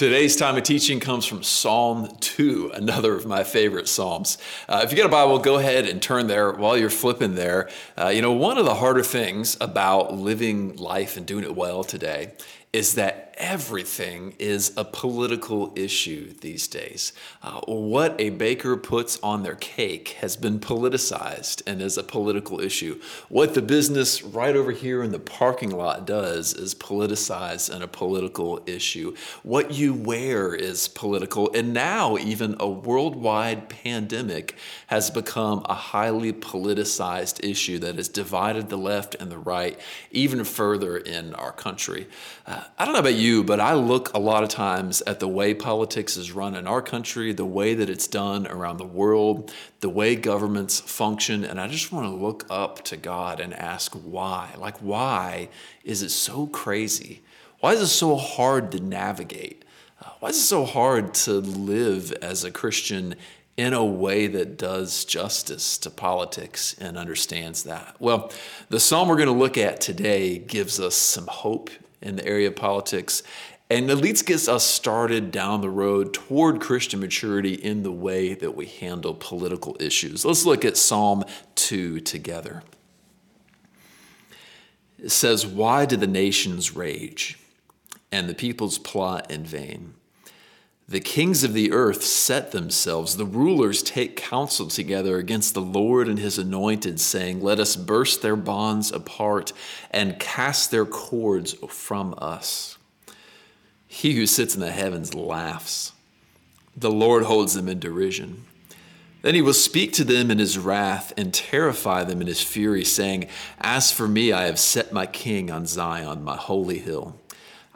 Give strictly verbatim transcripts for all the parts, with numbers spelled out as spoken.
Today's time of teaching comes from Psalm two, another of my favorite Psalms. Uh, if you got a Bible, go ahead and turn there while you're flipping there. Uh, you know, one of the harder things about living life and doing it well today is that everything is a political issue these days. Uh, what a baker puts on their cake has been politicized and is a political issue. What the business right over here in the parking lot does is politicized and a political issue. What you wear is political, and now even a worldwide pandemic has become a highly politicized issue that has divided the left and the right even further in our country. Uh, I don't know about you, but I look a lot of times at the way politics is run in our country, the way that it's done around the world, the way governments function, and I just want to look up to God and ask why. Like, why is it so crazy? Why is it so hard to navigate? Uh, why is it so hard to live as a Christian in a way that does justice to politics and understands that? Well, the psalm we're going to look at today gives us some hope in the area of politics, and at least gets us started down the road toward Christian maturity in the way that we handle political issues. Let's look at Psalm two together. It says, "Why do the nations rage, and the peoples plot in vain? The kings of the earth set themselves, the rulers take counsel together against the Lord and his anointed, saying, let us burst their bonds apart and cast their cords from us. He who sits in the heavens laughs. The Lord holds them in derision. Then he will speak to them in his wrath and terrify them in his fury, saying, as for me, I have set my king on Zion, my holy hill.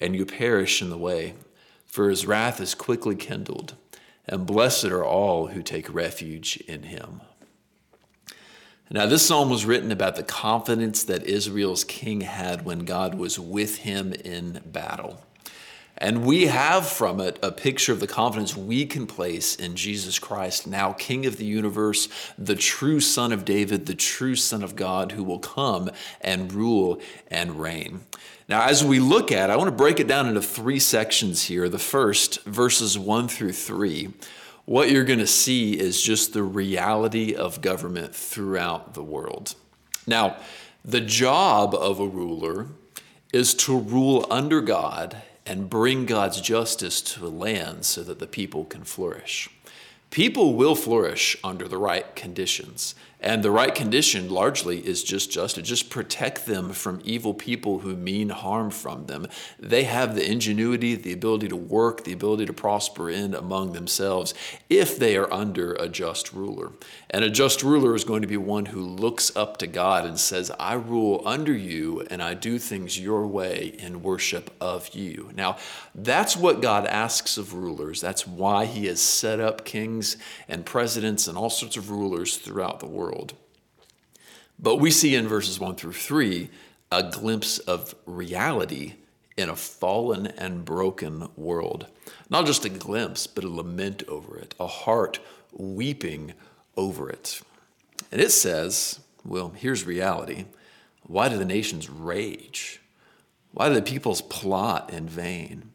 and you perish in the way, for his wrath is quickly kindled, and blessed are all who take refuge in him." Now, this psalm was written about the confidence that Israel's king had when God was with him in battle. And we have from it a picture of the confidence we can place in Jesus Christ, now King of the universe, the true Son of David, the true Son of God, who will come and rule and reign. Now, as we look at it, I want to break it down into three sections here. The first, verses one through three, what you're going to see is just the reality of government throughout the world. Now, the job of a ruler is to rule under God and bring God's justice to the land so that the people can flourish. People will flourish under the right conditions, and the right condition largely is just justice. Just protect them from evil people who mean harm from them. They have the ingenuity, the ability to work, the ability to prosper in among themselves if they are under a just ruler. And a just ruler is going to be one who looks up to God and says, I rule under you and I do things your way in worship of you. Now, that's what God asks of rulers. That's why he has set up kings and presidents and all sorts of rulers throughout the world. But we see in verses one through three a glimpse of reality in a fallen and broken world. Not just a glimpse, but a lament over it, a heart weeping over it. And it says, well, here's reality. Why do the nations rage? Why do the peoples plot in vain?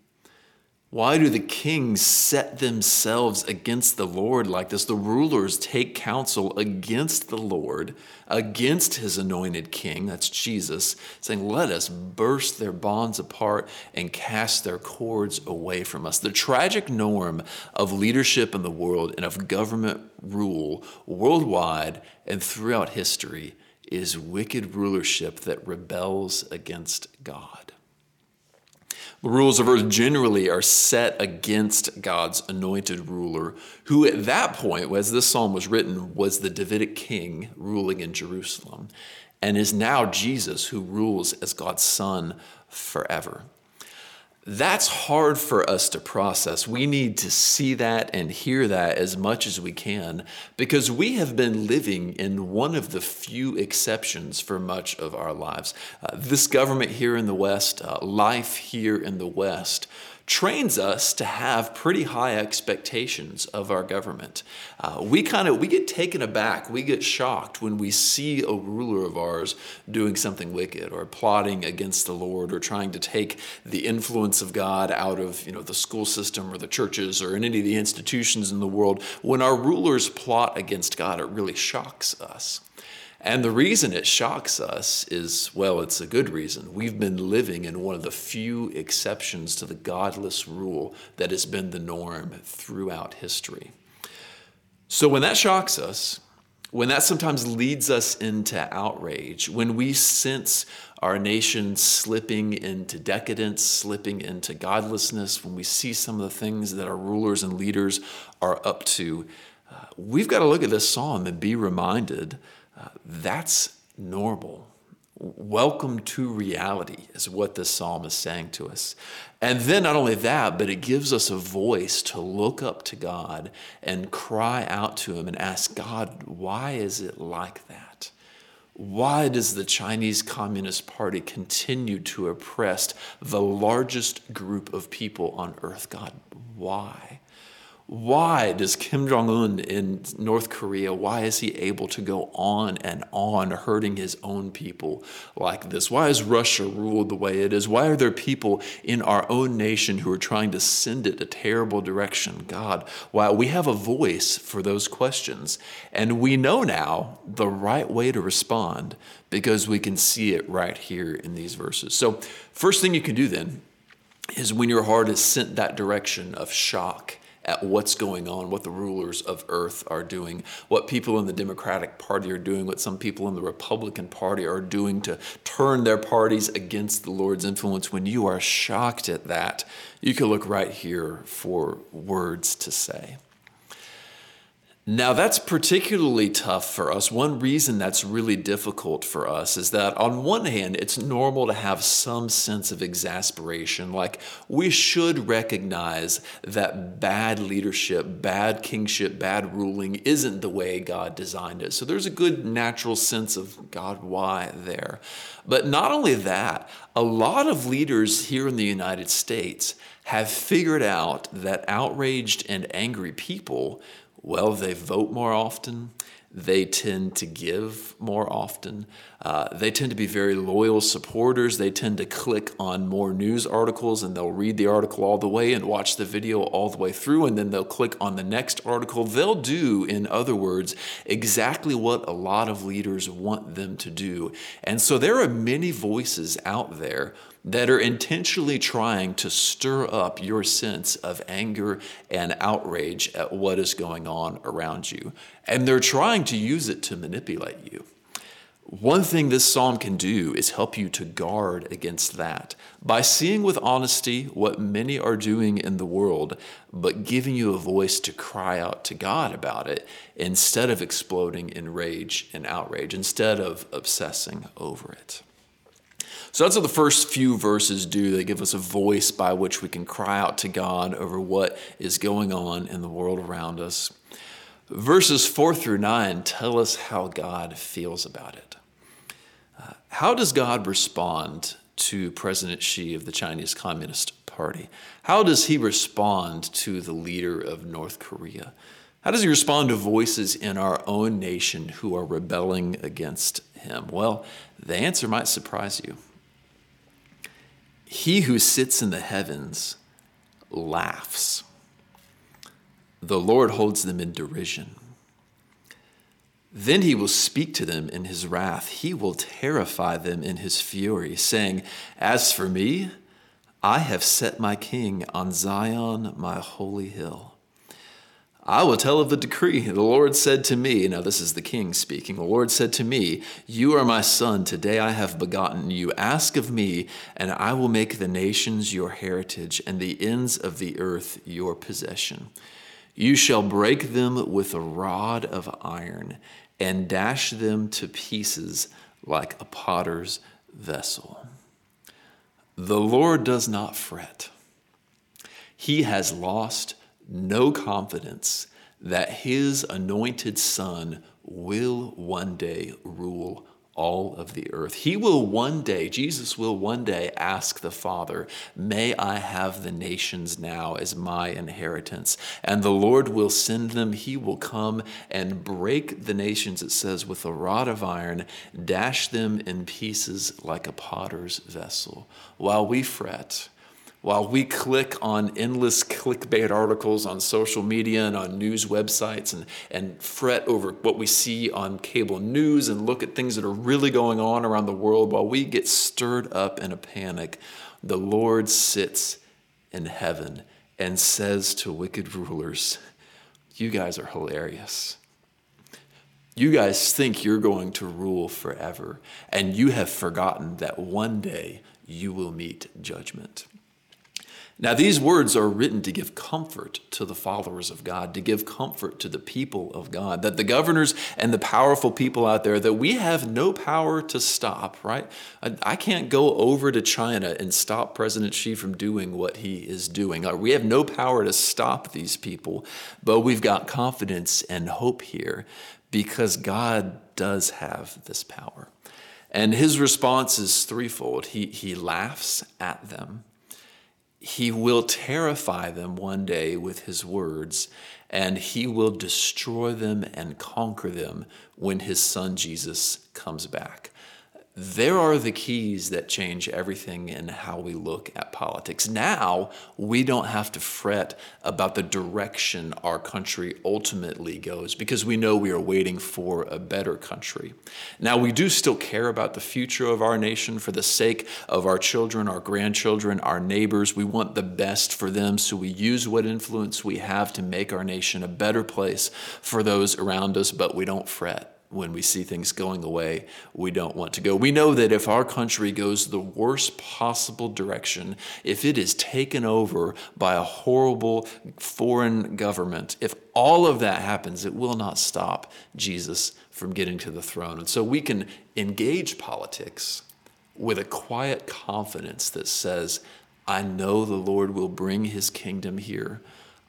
Why do the kings set themselves against the Lord like this? The rulers take counsel against the Lord, against his anointed king, that's Jesus, saying, let us burst their bonds apart and cast their cords away from us. The tragic norm of leadership in the world and of government rule worldwide and throughout history is wicked rulership that rebels against God. The rules of earth generally are set against God's anointed ruler, who at that point, as this psalm was written, was the Davidic king ruling in Jerusalem, and is now Jesus, who rules as God's Son forever. That's hard for us to process. We need to see that and hear that as much as we can, because we have been living in one of the few exceptions for much of our lives. Uh, this government here in the West, uh, life here in the West, trains us to have pretty high expectations of our government. Uh, we kind of, we get taken aback, we get shocked when we see a ruler of ours doing something wicked or plotting against the Lord or trying to take the influence of God out of, you know, the school system or the churches or in any of the institutions in the world. When our rulers plot against God, it really shocks us. And the reason it shocks us is, well, it's a good reason. We've been living in one of the few exceptions to the godless rule that has been the norm throughout history. So when that shocks us, when that sometimes leads us into outrage, when we sense our nation slipping into decadence, slipping into godlessness, when we see some of the things that our rulers and leaders are up to, uh, we've got to look at this psalm and be reminded Uh, that's normal. Welcome to reality is what this psalm is saying to us. And then not only that, but it gives us a voice to look up to God and cry out to him and ask God, why is it like that? Why does the Chinese Communist Party continue to oppress the largest group of people on earth? God, why? Why does Kim Jong-un in North Korea, why is he able to go on and on hurting his own people like this? Why is Russia ruled the way it is? Why are there people in our own nation who are trying to send it a terrible direction? God, why? We have a voice for those questions. And we know now the right way to respond because we can see it right here in these verses. So first thing you can do then is when your heart is sent that direction of shock at what's going on, what the rulers of earth are doing, what people in the Democratic Party are doing, what some people in the Republican Party are doing to turn their parties against the Lord's influence. When you are shocked at that, you can look right here for words to say. Now, that's particularly tough for us. One reason that's really difficult for us is that on one hand, it's normal to have some sense of exasperation. Like, we should recognize that bad leadership, bad kingship, bad ruling isn't the way God designed it. So there's a good natural sense of God, why there? But not only that, a lot of leaders here in the United States have figured out that outraged and angry people, well, they vote more often, they tend to give more often, uh, they tend to be very loyal supporters, they tend to click on more news articles and they'll read the article all the way and watch the video all the way through, and then they'll click on the next article. They'll do, in other words, exactly what a lot of leaders want them to do. And so there are many voices out there that are intentionally trying to stir up your sense of anger and outrage at what is going on around you. And they're trying to use it to manipulate you. One thing this psalm can do is help you to guard against that by seeing with honesty what many are doing in the world, but giving you a voice to cry out to God about it instead of exploding in rage and outrage, instead of obsessing over it. So that's what the first few verses do. They give us a voice by which we can cry out to God over what is going on in the world around us. Verses four through nine tell us how God feels about it. Uh, how does God respond to President Xi of the Chinese Communist Party? How does he respond to the leader of North Korea? How does he respond to voices in our own nation who are rebelling against him? Well, the answer might surprise you. He who sits in the heavens laughs. The Lord holds them in derision. Then he will speak to them in his wrath. He will terrify them in his fury, saying, "As for me, I have set my king on Zion, my holy hill. I will tell of the decree. The Lord said to me," now this is the king speaking, "The Lord said to me, you are my son. Today I have begotten you. Ask of me, and I will make the nations your heritage and the ends of the earth your possession. You shall break them with a rod of iron and dash them to pieces like a potter's vessel." The Lord does not fret. He has lost no confidence that his anointed son will one day rule all of the earth. He will one day, Jesus will one day ask the Father, may I have the nations now as my inheritance? And the Lord will send them. He will come and break the nations, it says, with a rod of iron, dash them in pieces like a potter's vessel. While we fret, while we click on endless clickbait articles on social media and on news websites and, and fret over what we see on cable news and look at things that are really going on around the world, while we get stirred up in a panic, the Lord sits in heaven and says to wicked rulers, you guys are hilarious. You guys think you're going to rule forever, and you have forgotten that one day you will meet judgment. Now, these words are written to give comfort to the followers of God, to give comfort to the people of God, that the governors and the powerful people out there, that we have no power to stop, right? I, I can't go over to China and stop President Xi from doing what he is doing. We have no power to stop these people, but we've got confidence and hope here because God does have this power. And his response is threefold. He, he laughs at them. He will terrify them one day with his words, and he will destroy them and conquer them when his son Jesus comes back. There are the keys that change everything in how we look at politics. Now, we don't have to fret about the direction our country ultimately goes because we know we are waiting for a better country. Now, we do still care about the future of our nation for the sake of our children, our grandchildren, our neighbors. We want the best for them, so we use what influence we have to make our nation a better place for those around us, but we don't fret when we see things going away we don't want to go. We know that if our country goes the worst possible direction, if it is taken over by a horrible foreign government, if all of that happens, it will not stop Jesus from getting to the throne. And so we can engage politics with a quiet confidence that says, I know the Lord will bring his kingdom here.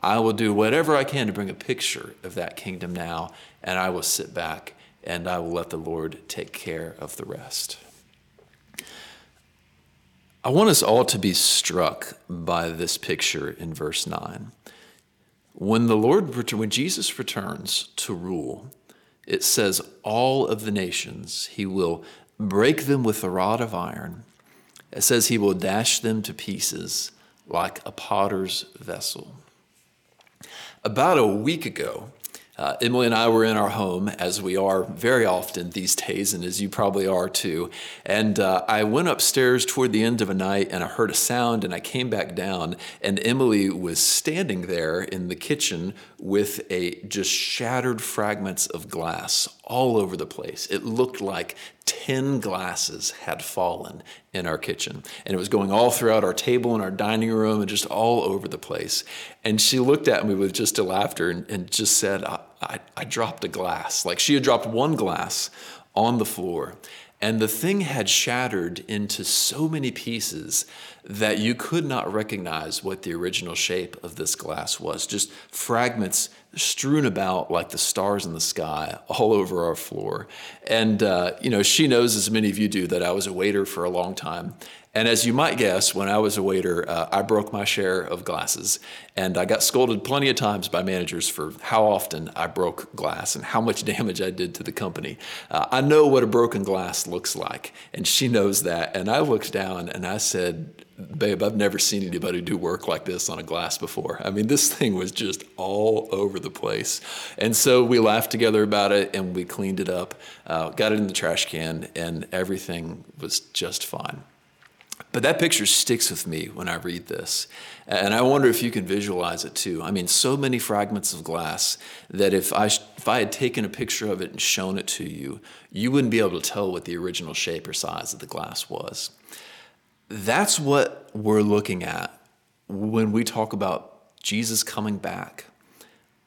I will do whatever I can to bring a picture of that kingdom now, and I will sit back and I will let the Lord take care of the rest. I want us all to be struck by this picture in verse nine. When the Lord, when Jesus returns to rule, it says all of the nations, he will break them with a rod of iron. It says he will dash them to pieces like a potter's vessel. About a week ago, Uh, Emily and I were in our home, as we are very often these days, and as you probably are too. And uh, I went upstairs toward the end of a night, and I heard a sound, and I came back down, and Emily was standing there in the kitchen with a just shattered fragments of glass all over the place. It looked like ten glasses had fallen in our kitchen, and it was going all throughout our table and our dining room and just all over the place. And she looked at me with just a laughter and, and just said, I, I, I dropped a glass. Like she had dropped one glass on the floor, and the thing had shattered into so many pieces that you could not recognize what the original shape of this glass was. Just fragments strewn about like the stars in the sky all over our floor. And, uh, you know, she knows, as many of you do, that I was a waiter for a long time. And as you might guess, when I was a waiter, uh, I broke my share of glasses. And I got scolded plenty of times by managers for how often I broke glass and how much damage I did to the company. Uh, I know what a broken glass looks like, and she knows that. And I looked down and I said, babe, I've never seen anybody do work like this on a glass before. I mean, this thing was just all over the place. And so we laughed together about it, and we cleaned it up, uh, got it in the trash can, and everything was just fine. But that picture sticks with me when I read this. And I wonder if you can visualize it too. I mean, so many fragments of glass that if I if I had taken a picture of it and shown it to you, you wouldn't be able to tell what the original shape or size of the glass was. That's what we're looking at when we talk about Jesus coming back,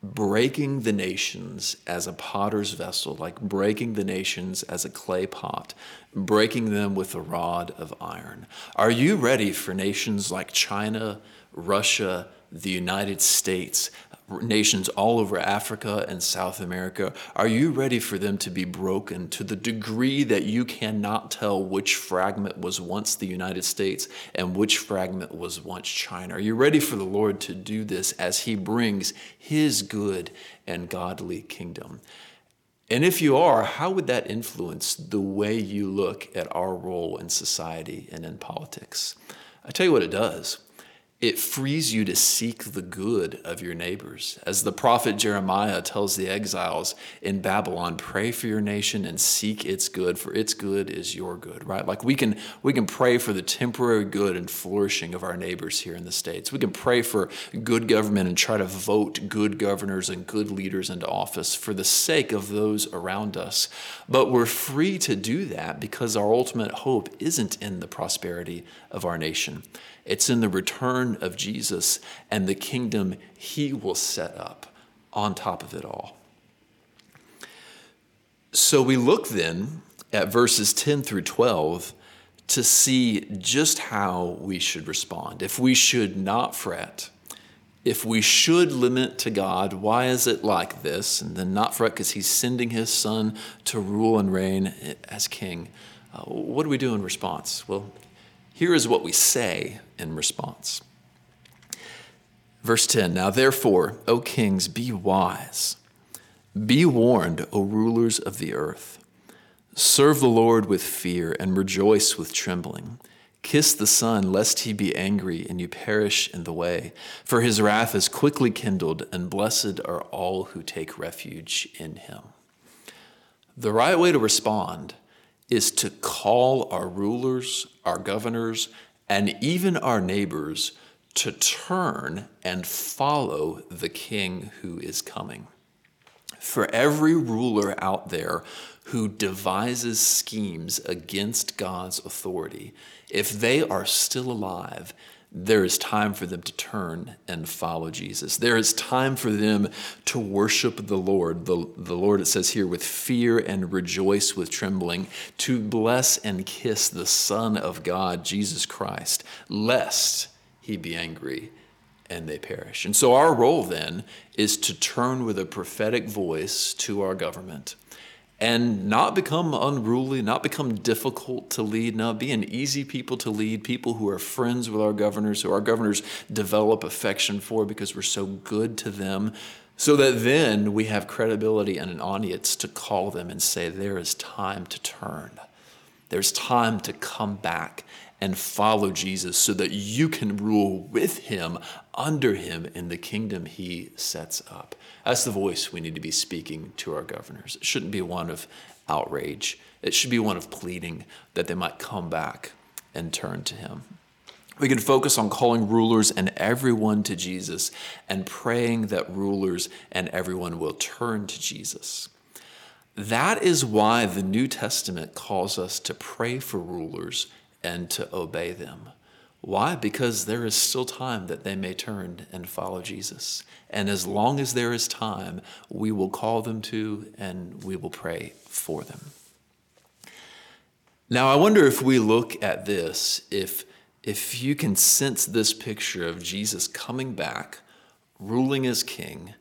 breaking the nations as a potter's vessel, like breaking the nations as a clay pot, breaking them with a rod of iron. Are you ready for nations like China, Russia, the United States, nations all over Africa and South America? Are you ready for them to be broken to the degree that you cannot tell which fragment was once the United States and which fragment was once China? Are you ready for the Lord to do this as he brings his good and godly kingdom? And if you are, how would that influence the way you look at our role in society and in politics? I tell you what it does. It frees you to seek the good of your neighbors. As the prophet Jeremiah tells the exiles in Babylon, pray for your nation and seek its good, for its good is your good, right? Like we can we can pray for the temporary good and flourishing of our neighbors here in the States. We can pray for good government and try to vote good governors and good leaders into office for the sake of those around us. But we're free to do that because our ultimate hope isn't in the prosperity of our nation. It's in the return of Jesus and the kingdom he will set up on top of it all. So we look then at verses ten through twelve to see just how we should respond. If we should not fret, if we should lament to God, why is it like this? And then not fret because he's sending his son to rule and reign as king. Uh, what do we do in response? Well, here is what we say in response. Verse ten, now therefore, O kings, be wise. Be warned, O rulers of the earth. Serve the Lord with fear and rejoice with trembling. Kiss the Son, lest he be angry and you perish in the way. For his wrath is quickly kindled, and blessed are all who take refuge in him. The right way to respond is to call our rulers, our governors, and even our neighbors to turn and follow the king who is coming. For every ruler out there who devises schemes against God's authority, if they are still alive, there is time for them to turn and follow Jesus. There is time for them to worship the Lord. The, the Lord, it says here, with fear and rejoice with trembling, to bless and kiss the Son of God, Jesus Christ, lest he be angry and they perish. And so our role then is to turn with a prophetic voice to our government and not become unruly, not become difficult to lead, not be an easy people to lead, people who are friends with our governors, who our governors develop affection for because we're so good to them, so that then we have credibility and an audience to call them and say, there is time to turn. There's time to come back and follow Jesus so that you can rule with him, under him, in the kingdom he sets up. That's the voice we need to be speaking to our governors. It shouldn't be one of outrage. It should be one of pleading that they might come back and turn to him. We can focus on calling rulers and everyone to Jesus and praying that rulers and everyone will turn to Jesus. That is why the New Testament calls us to pray for rulers and to obey them. Why? Because there is still time that they may turn and follow Jesus. And as long as there is time, we will call them to and we will pray for them. Now, I wonder if we look at this, if, if you can sense this picture of Jesus coming back, ruling as king,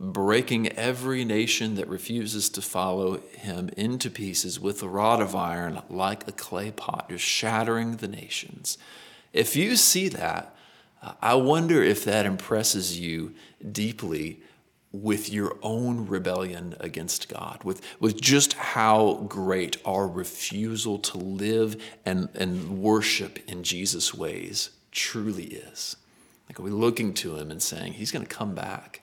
breaking every nation that refuses to follow him into pieces with a rod of iron like a clay pot, just shattering the nations. If you see that, I wonder if that impresses you deeply with your own rebellion against God, with, with just how great our refusal to live and, and worship in Jesus' ways truly is. Like, are we looking to him and saying, he's going to come back?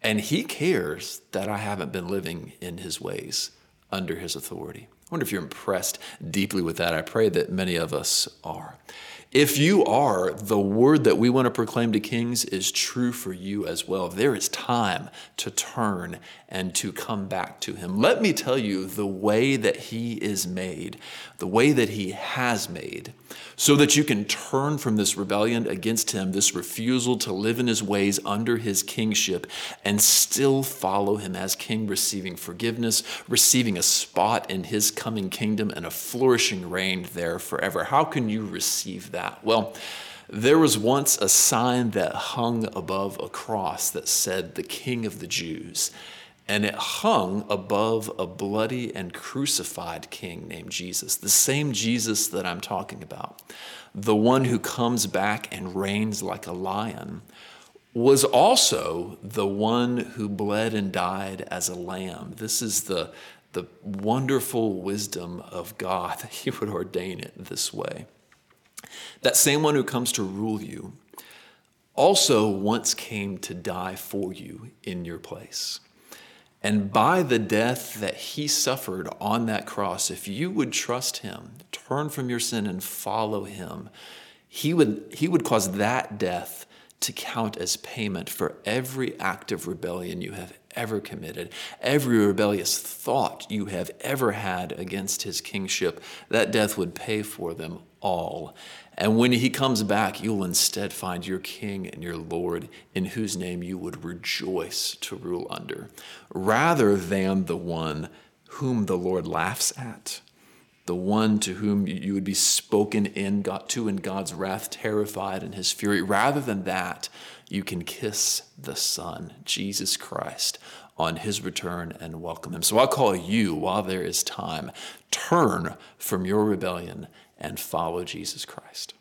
And he cares that I haven't been living in his ways under his authority. I wonder if you're impressed deeply with that. I pray that many of us are. If you are, the word that we want to proclaim to kings is true for you as well. There is time to turn and to come back to him. Let me tell you the way that he is made, the way that he has made, so that you can turn from this rebellion against him, this refusal to live in his ways under his kingship, and still follow him as king, receiving forgiveness, receiving a spot in his coming kingdom and a flourishing reign there forever. How can you receive that? Well, There was once a sign that hung above a cross that said, "The King of the Jews," and it hung above a bloody and crucified king named Jesus, the same Jesus that I'm talking about. The one who comes back and reigns like a lion was also the one who bled and died as a lamb. This is the, the wonderful wisdom of God that he would ordain it this way. That same one who comes to rule you also once came to die for you in your place. And by the death that he suffered on that cross, if you would trust him, turn from your sin and follow him, he would, he would cause that death to count as payment for every act of rebellion you have ever committed, every rebellious thought you have ever had against his kingship. That death would pay for them all. And when he comes back, you'll instead find your king and your Lord, in whose name you would rejoice to rule under, rather than the one whom the Lord laughs at, the one to whom you would be spoken in God, to in God's wrath, terrified in his fury. Rather than that, you can kiss the Son, Jesus Christ, on his return and welcome him. So I call you while there is time, turn from your rebellion and follow Jesus Christ.